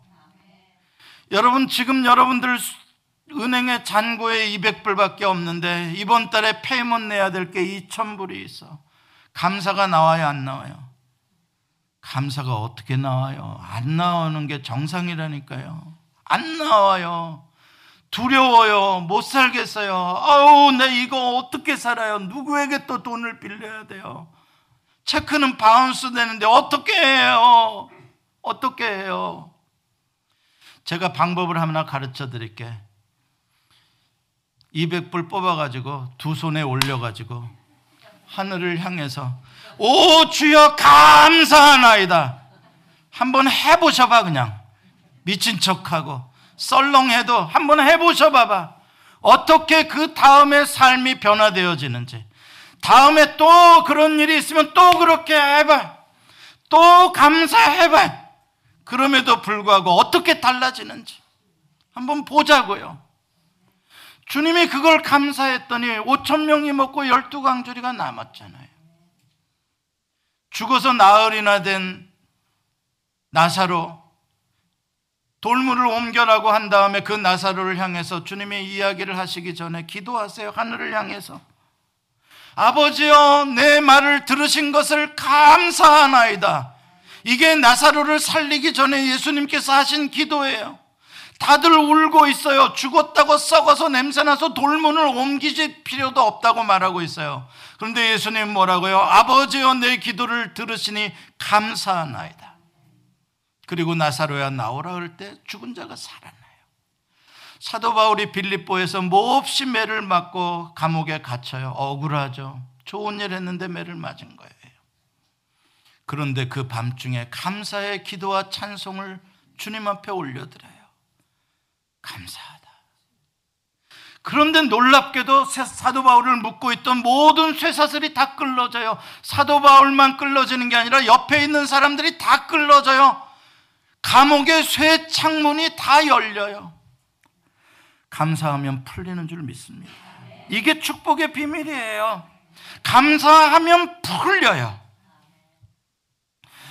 여러분, 지금 여러분들 은행에 잔고에 이백 불밖에 없는데 이번 달에 페이먼트 내야 될 게 이천 불이 있어. 감사가 나와요, 안 나와요? 감사가 어떻게 나와요? 안 나오는 게 정상이라니까요. 안 나와요. 두려워요. 못 살겠어요. 아우, 내 이거 어떻게 살아요? 누구에게 또 돈을 빌려야 돼요? 체크는 바운스 되는데 어떻게 해요? 어떻게 해요? 제가 방법을 하나 가르쳐 드릴게. 이백 불 뽑아가지고 두 손에 올려가지고 하늘을 향해서 오 주여 감사하나이다 한번 해보셔봐. 그냥 미친 척하고 썰렁해도 한번 해보셔 봐봐. 어떻게 그 다음에 삶이 변화되어지는지. 다음에 또 그런 일이 있으면 또 그렇게 해봐. 또 감사해봐. 그럼에도 불구하고 어떻게 달라지는지 한번 보자고요. 주님이 그걸 감사했더니 오천 명이 먹고 열두 광주리가 남았잖아요. 죽어서 나흘이나 된 나사로, 돌무를 옮겨라고 한 다음에 그 나사로를 향해서 주님이 이야기를 하시기 전에 기도하세요. 하늘을 향해서 아버지여 내 말을 들으신 것을 감사하나이다. 이게 나사로를 살리기 전에 예수님께서 하신 기도예요. 다들 울고 있어요. 죽었다고 썩어서 냄새나서 돌문을 옮기실 필요도 없다고 말하고 있어요. 그런데 예수님 뭐라고요? 아버지여 내 기도를 들으시니 감사하나이다. 그리고 나사로야 나오라 할 때 죽은 자가 살아나요. 사도 바울이 빌립보에서 몹시 매를 맞고 감옥에 갇혀요. 억울하죠. 좋은 일 했는데 매를 맞은 거예요. 그런데 그 밤중에 감사의 기도와 찬송을 주님 앞에 올려드려요. 감사하다. 그런데 놀랍게도 사도 바울을 묶고 있던 모든 쇠사슬이 다 끌어져요. 사도 바울만 끌어지는 게 아니라 옆에 있는 사람들이 다 끌어져요. 감옥의 쇠 창문이 다 열려요. 감사하면 풀리는 줄 믿습니다. 이게 축복의 비밀이에요. 감사하면 풀려요.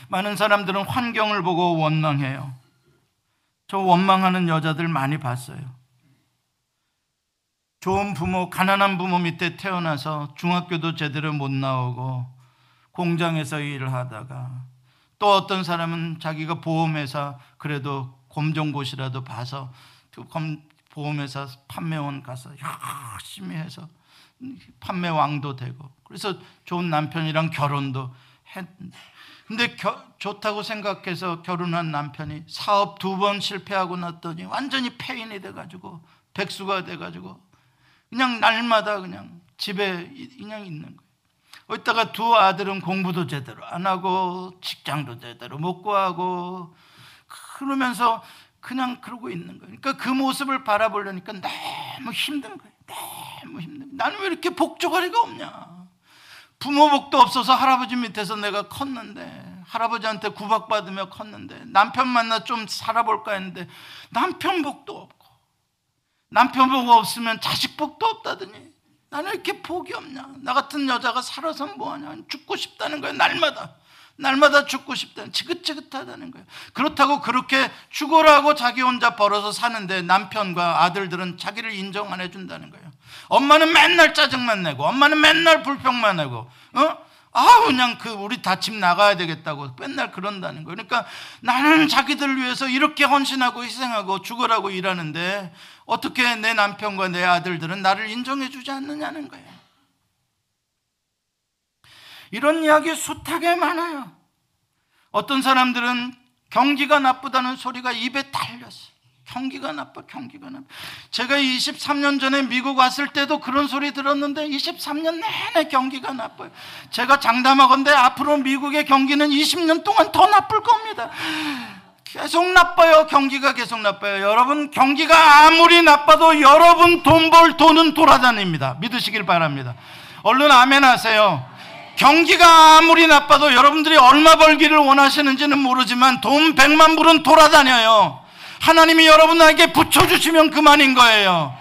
많은 사람들은 환경을 보고 원망해요. 저 원망하는 여자들 많이 봤어요. 좋은 부모, 가난한 부모 밑에 태어나서 중학교도 제대로 못 나오고 공장에서 일을 하다가, 또 어떤 사람은 자기가 보험회사 그래도 검정고시라도 봐서 보험회사 판매원 가서 열심히 해서 판매왕도 되고, 그래서 좋은 남편이랑 결혼도 했는데, 근데 겨, 좋다고 생각해서 결혼한 남편이 사업 두 번 실패하고 났더니 완전히 폐인이 돼가지고 백수가 돼가지고 그냥 날마다 그냥 집에 그냥 있는 거예요. 거기다가 두 아들은 공부도 제대로 안 하고 직장도 제대로 못 구하고 그러면서 그냥 그러고 있는 거예요. 그러니까 그 모습을 바라보려니까 너무 힘든 거예요. 너무 힘든 거예요. 나는 왜 이렇게 복조가리가 없냐. 부모 복도 없어서 할아버지 밑에서 내가 컸는데, 할아버지한테 구박받으며 컸는데, 남편 만나 좀 살아볼까 했는데 남편 복도 없고, 남편 복 없으면 자식 복도 없다더니 나는 이렇게 복이 없냐. 나 같은 여자가 살아서 뭐하냐. 죽고 싶다는 거예요. 날마다 날마다 죽고 싶다는, 지긋지긋하다는 거예요. 그렇다고 그렇게 죽어라고 자기 혼자 벌어서 사는데 남편과 아들들은 자기를 인정 안 해준다는 거예요. 엄마는 맨날 짜증만 내고, 엄마는 맨날 불평만 하고, 어? 아, 그냥 그 우리 다 집 나가야 되겠다고 맨날 그런다는 거예요. 그러니까 나는 자기들 위해서 이렇게 헌신하고 희생하고 죽으라고 일하는데 어떻게 내 남편과 내 아들들은 나를 인정해 주지 않느냐는 거예요. 이런 이야기 숱하게 많아요. 어떤 사람들은 경기가 나쁘다는 소리가 입에 달렸어요. 경기가 나빠, 경기가 나빠. 제가 이십삼 년 전에 미국 왔을 때도 그런 소리 들었는데 이십삼 년 내내 경기가 나빠요. 제가 장담하건대 앞으로 미국의 경기는 이십 년 동안 더 나쁠 겁니다. 계속 나빠요. 경기가 계속 나빠요. 여러분, 경기가 아무리 나빠도 여러분 돈 벌 돈은 돌아다닙니다. 믿으시길 바랍니다. 얼른 아멘 하세요. 경기가 아무리 나빠도 여러분들이 얼마 벌기를 원하시는지는 모르지만 돈 백만 불은 돌아다녀요. 하나님이 여러분에게 붙여주시면 그만인 거예요.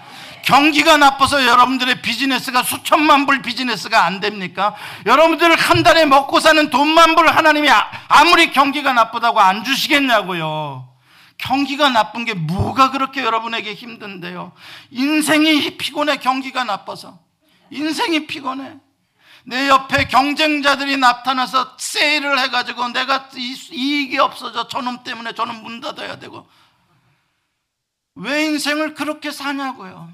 경기가 나빠서 여러분들의 비즈니스가 수천만 불 비즈니스가 안 됩니까? 여러분들 한 달에 먹고 사는 돈만 불 하나님이 아무리 경기가 나쁘다고 안 주시겠냐고요. 경기가 나쁜 게 뭐가 그렇게 여러분에게 힘든데요. 인생이 피곤해. 경기가 나빠서 인생이 피곤해. 내 옆에 경쟁자들이 나타나서 세일을 해가지고 내가 이익이 없어져. 저놈 때문에 저는 문 닫아야 되고. 왜 인생을 그렇게 사냐고요.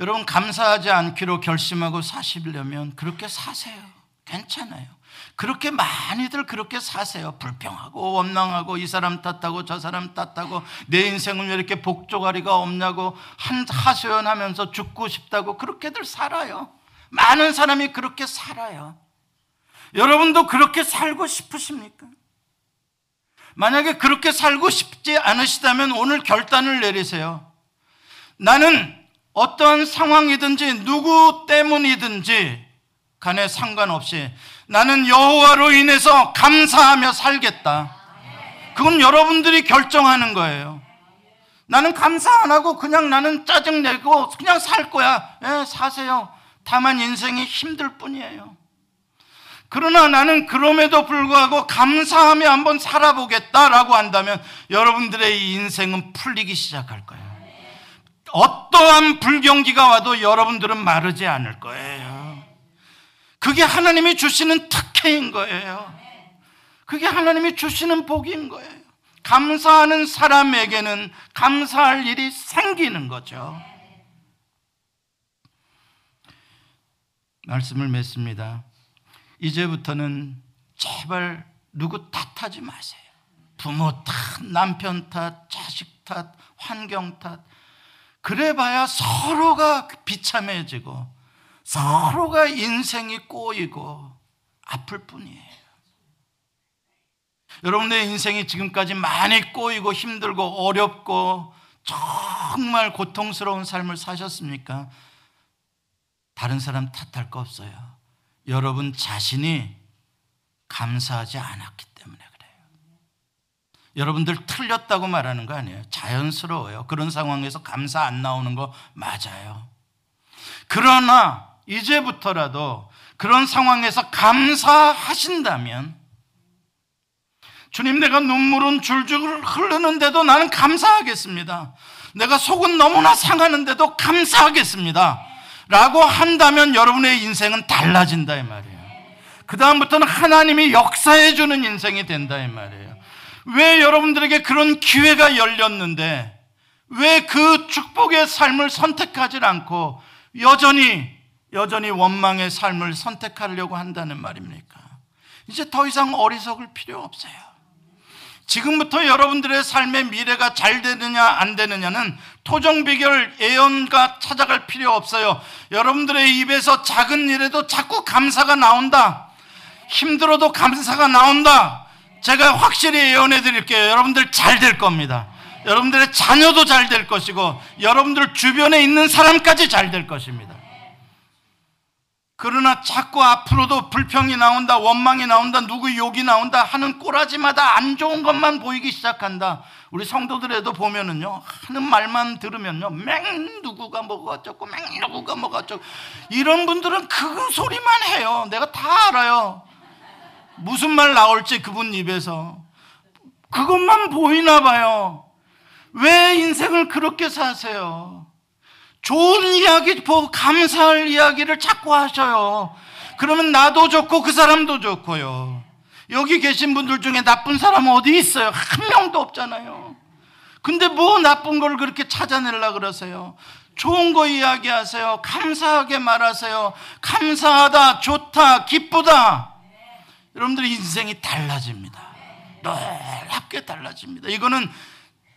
여러분, 감사하지 않기로 결심하고 사시려면 그렇게 사세요. 괜찮아요. 그렇게 많이들 그렇게 사세요. 불평하고 원망하고 이 사람 탓하고 저 사람 탓하고 내 인생은 왜 이렇게 복조가리가 없냐고 한 하소연하면서 죽고 싶다고 그렇게들 살아요. 많은 사람이 그렇게 살아요. 여러분도 그렇게 살고 싶으십니까? 만약에 그렇게 살고 싶지 않으시다면 오늘 결단을 내리세요. 나는 어떠한 상황이든지 누구 때문이든지 간에 상관없이 나는 여호와로 인해서 감사하며 살겠다. 그건 여러분들이 결정하는 거예요. 나는 감사 안 하고 그냥 나는 짜증내고 그냥 살 거야. 예, 사세요. 다만 인생이 힘들 뿐이에요. 그러나 나는 그럼에도 불구하고 감사하며 한번 살아보겠다라고 한다면 여러분들의 인생은 풀리기 시작할 거예요. 어떠한 불경기가 와도 여러분들은 마르지 않을 거예요. 그게 하나님이 주시는 특혜인 거예요. 그게 하나님이 주시는 복인 거예요. 감사하는 사람에게는 감사할 일이 생기는 거죠. 말씀을 맺습니다. 이제부터는 제발 누구 탓하지 마세요. 부모 탓, 남편 탓, 자식 탓, 환경 탓, 그래봐야 서로가 비참해지고 서로가 인생이 꼬이고 아플 뿐이에요. 여러분의 인생이 지금까지 많이 꼬이고 힘들고 어렵고 정말 고통스러운 삶을 사셨습니까? 다른 사람 탓할 거 없어요. 여러분 자신이 감사하지 않았기 때문에 그래요. 여러분들 틀렸다고 말하는 거 아니에요. 자연스러워요. 그런 상황에서 감사 안 나오는 거 맞아요. 그러나 이제부터라도 그런 상황에서 감사하신다면, 주님 내가 눈물은 줄줄 흐르는데도 나는 감사하겠습니다, 내가 속은 너무나 상하는데도 감사하겠습니다 라고 한다면 여러분의 인생은 달라진다 이 말이에요. 그 다음부터는 하나님이 역사해 주는 인생이 된다 이 말이에요. 왜 여러분들에게 그런 기회가 열렸는데 왜 그 축복의 삶을 선택하지 않고 여전히 여전히 원망의 삶을 선택하려고 한다는 말입니까? 이제 더 이상 어리석을 필요 없어요. 지금부터 여러분들의 삶의 미래가 잘 되느냐 안 되느냐는 토정 비결 예언가 찾아갈 필요 없어요. 여러분들의 입에서 작은 일에도 자꾸 감사가 나온다, 힘들어도 감사가 나온다, 제가 확실히 예언해 드릴게요. 여러분들 잘 될 겁니다. 여러분들의 자녀도 잘 될 것이고 여러분들 주변에 있는 사람까지 잘 될 것입니다. 그러나 자꾸 앞으로도 불평이 나온다, 원망이 나온다, 누구 욕이 나온다 하는 꼬라지마다 안 좋은 것만 보이기 시작한다. 우리 성도들에도 보면은요, 하는 말만 들으면요, 맹 누구가 뭐가 어쩌고 맹 누구가 뭐가 어쩌고, 이런 분들은 그 소리만 해요. 내가 다 알아요. 무슨 말 나올지 그분 입에서 그것만 보이나 봐요. 왜 인생을 그렇게 사세요? 좋은 이야기 보고 감사할 이야기를 자꾸 하셔요. 그러면 나도 좋고 그 사람도 좋고요. 여기 계신 분들 중에 나쁜 사람 어디 있어요? 한 명도 없잖아요. 근데 뭐 나쁜 걸 그렇게 찾아내려고 그러세요? 좋은 거 이야기하세요. 감사하게 말하세요. 감사하다, 좋다, 기쁘다. 여러분들의 인생이 달라집니다. 놀랍게 달라집니다. 이거는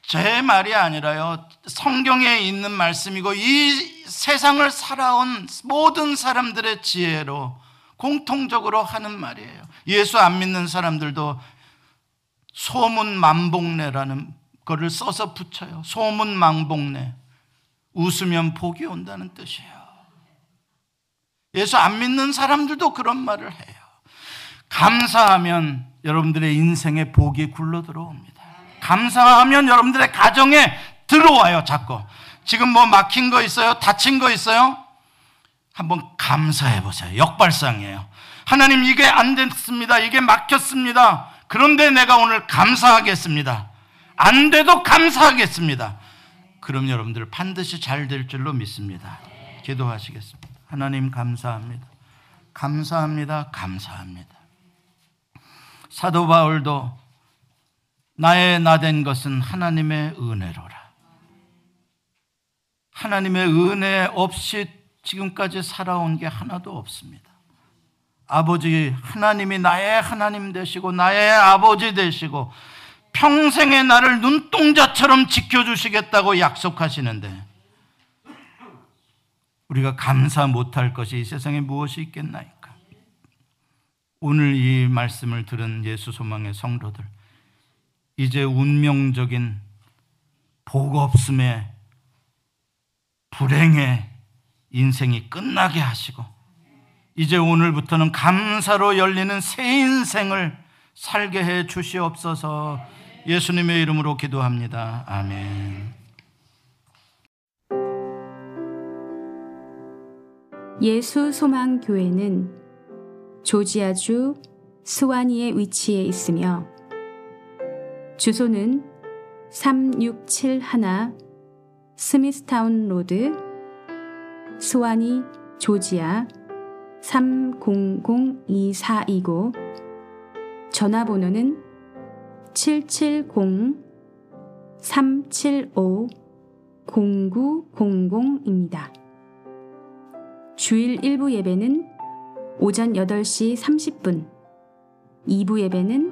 제 말이 아니라요, 성경에 있는 말씀이고 이 세상을 살아온 모든 사람들의 지혜로 공통적으로 하는 말이에요. 예수 안 믿는 사람들도 소문 만복내라는 거를 써서 붙여요. 소문 만복내, 웃으면 복이 온다는 뜻이에요. 예수 안 믿는 사람들도 그런 말을 해요. 감사하면 여러분들의 인생에 복이 굴러 들어옵니다. 감사하면 여러분들의 가정에 들어와요. 자꾸 지금 뭐 막힌 거 있어요? 다친 거 있어요? 한번 감사해 보세요. 역발상이에요. 하나님 이게 안 됐습니다, 이게 막혔습니다. 그런데 내가 오늘 감사하겠습니다, 안 돼도 감사하겠습니다. 그럼 여러분들 반드시 잘 될 줄로 믿습니다. 기도하시겠습니다. 하나님 감사합니다, 감사합니다, 감사합니다. 사도 바울도 나의 나 된 것은 하나님의 은혜로라. 하나님의 은혜 없이 지금까지 살아온 게 하나도 없습니다. 아버지 하나님이 나의 하나님 되시고 나의 아버지 되시고 평생의 나를 눈동자처럼 지켜주시겠다고 약속하시는데 우리가 감사 못할 것이 이 세상에 무엇이 있겠나이까. 오늘 이 말씀을 들은 예수 소망의 성도들, 이제 운명적인 복 없음에 불행의 인생이 끝나게 하시고 이제 오늘부터는 감사로 열리는 새 인생을 살게 해 주시옵소서. 예수님의 이름으로 기도합니다. 아멘. 예수 소망교회는 조지아주 스와니에 위치해 있으며 주소는 삼육칠일 스미스타운 로드, 스와니, 조지아 삼공공이사이고 전화번호는 칠칠공 삼칠오 공구공공입니다. 주일 일 부 예배는 오전 여덟 시 삼십 분, 이 부 예배는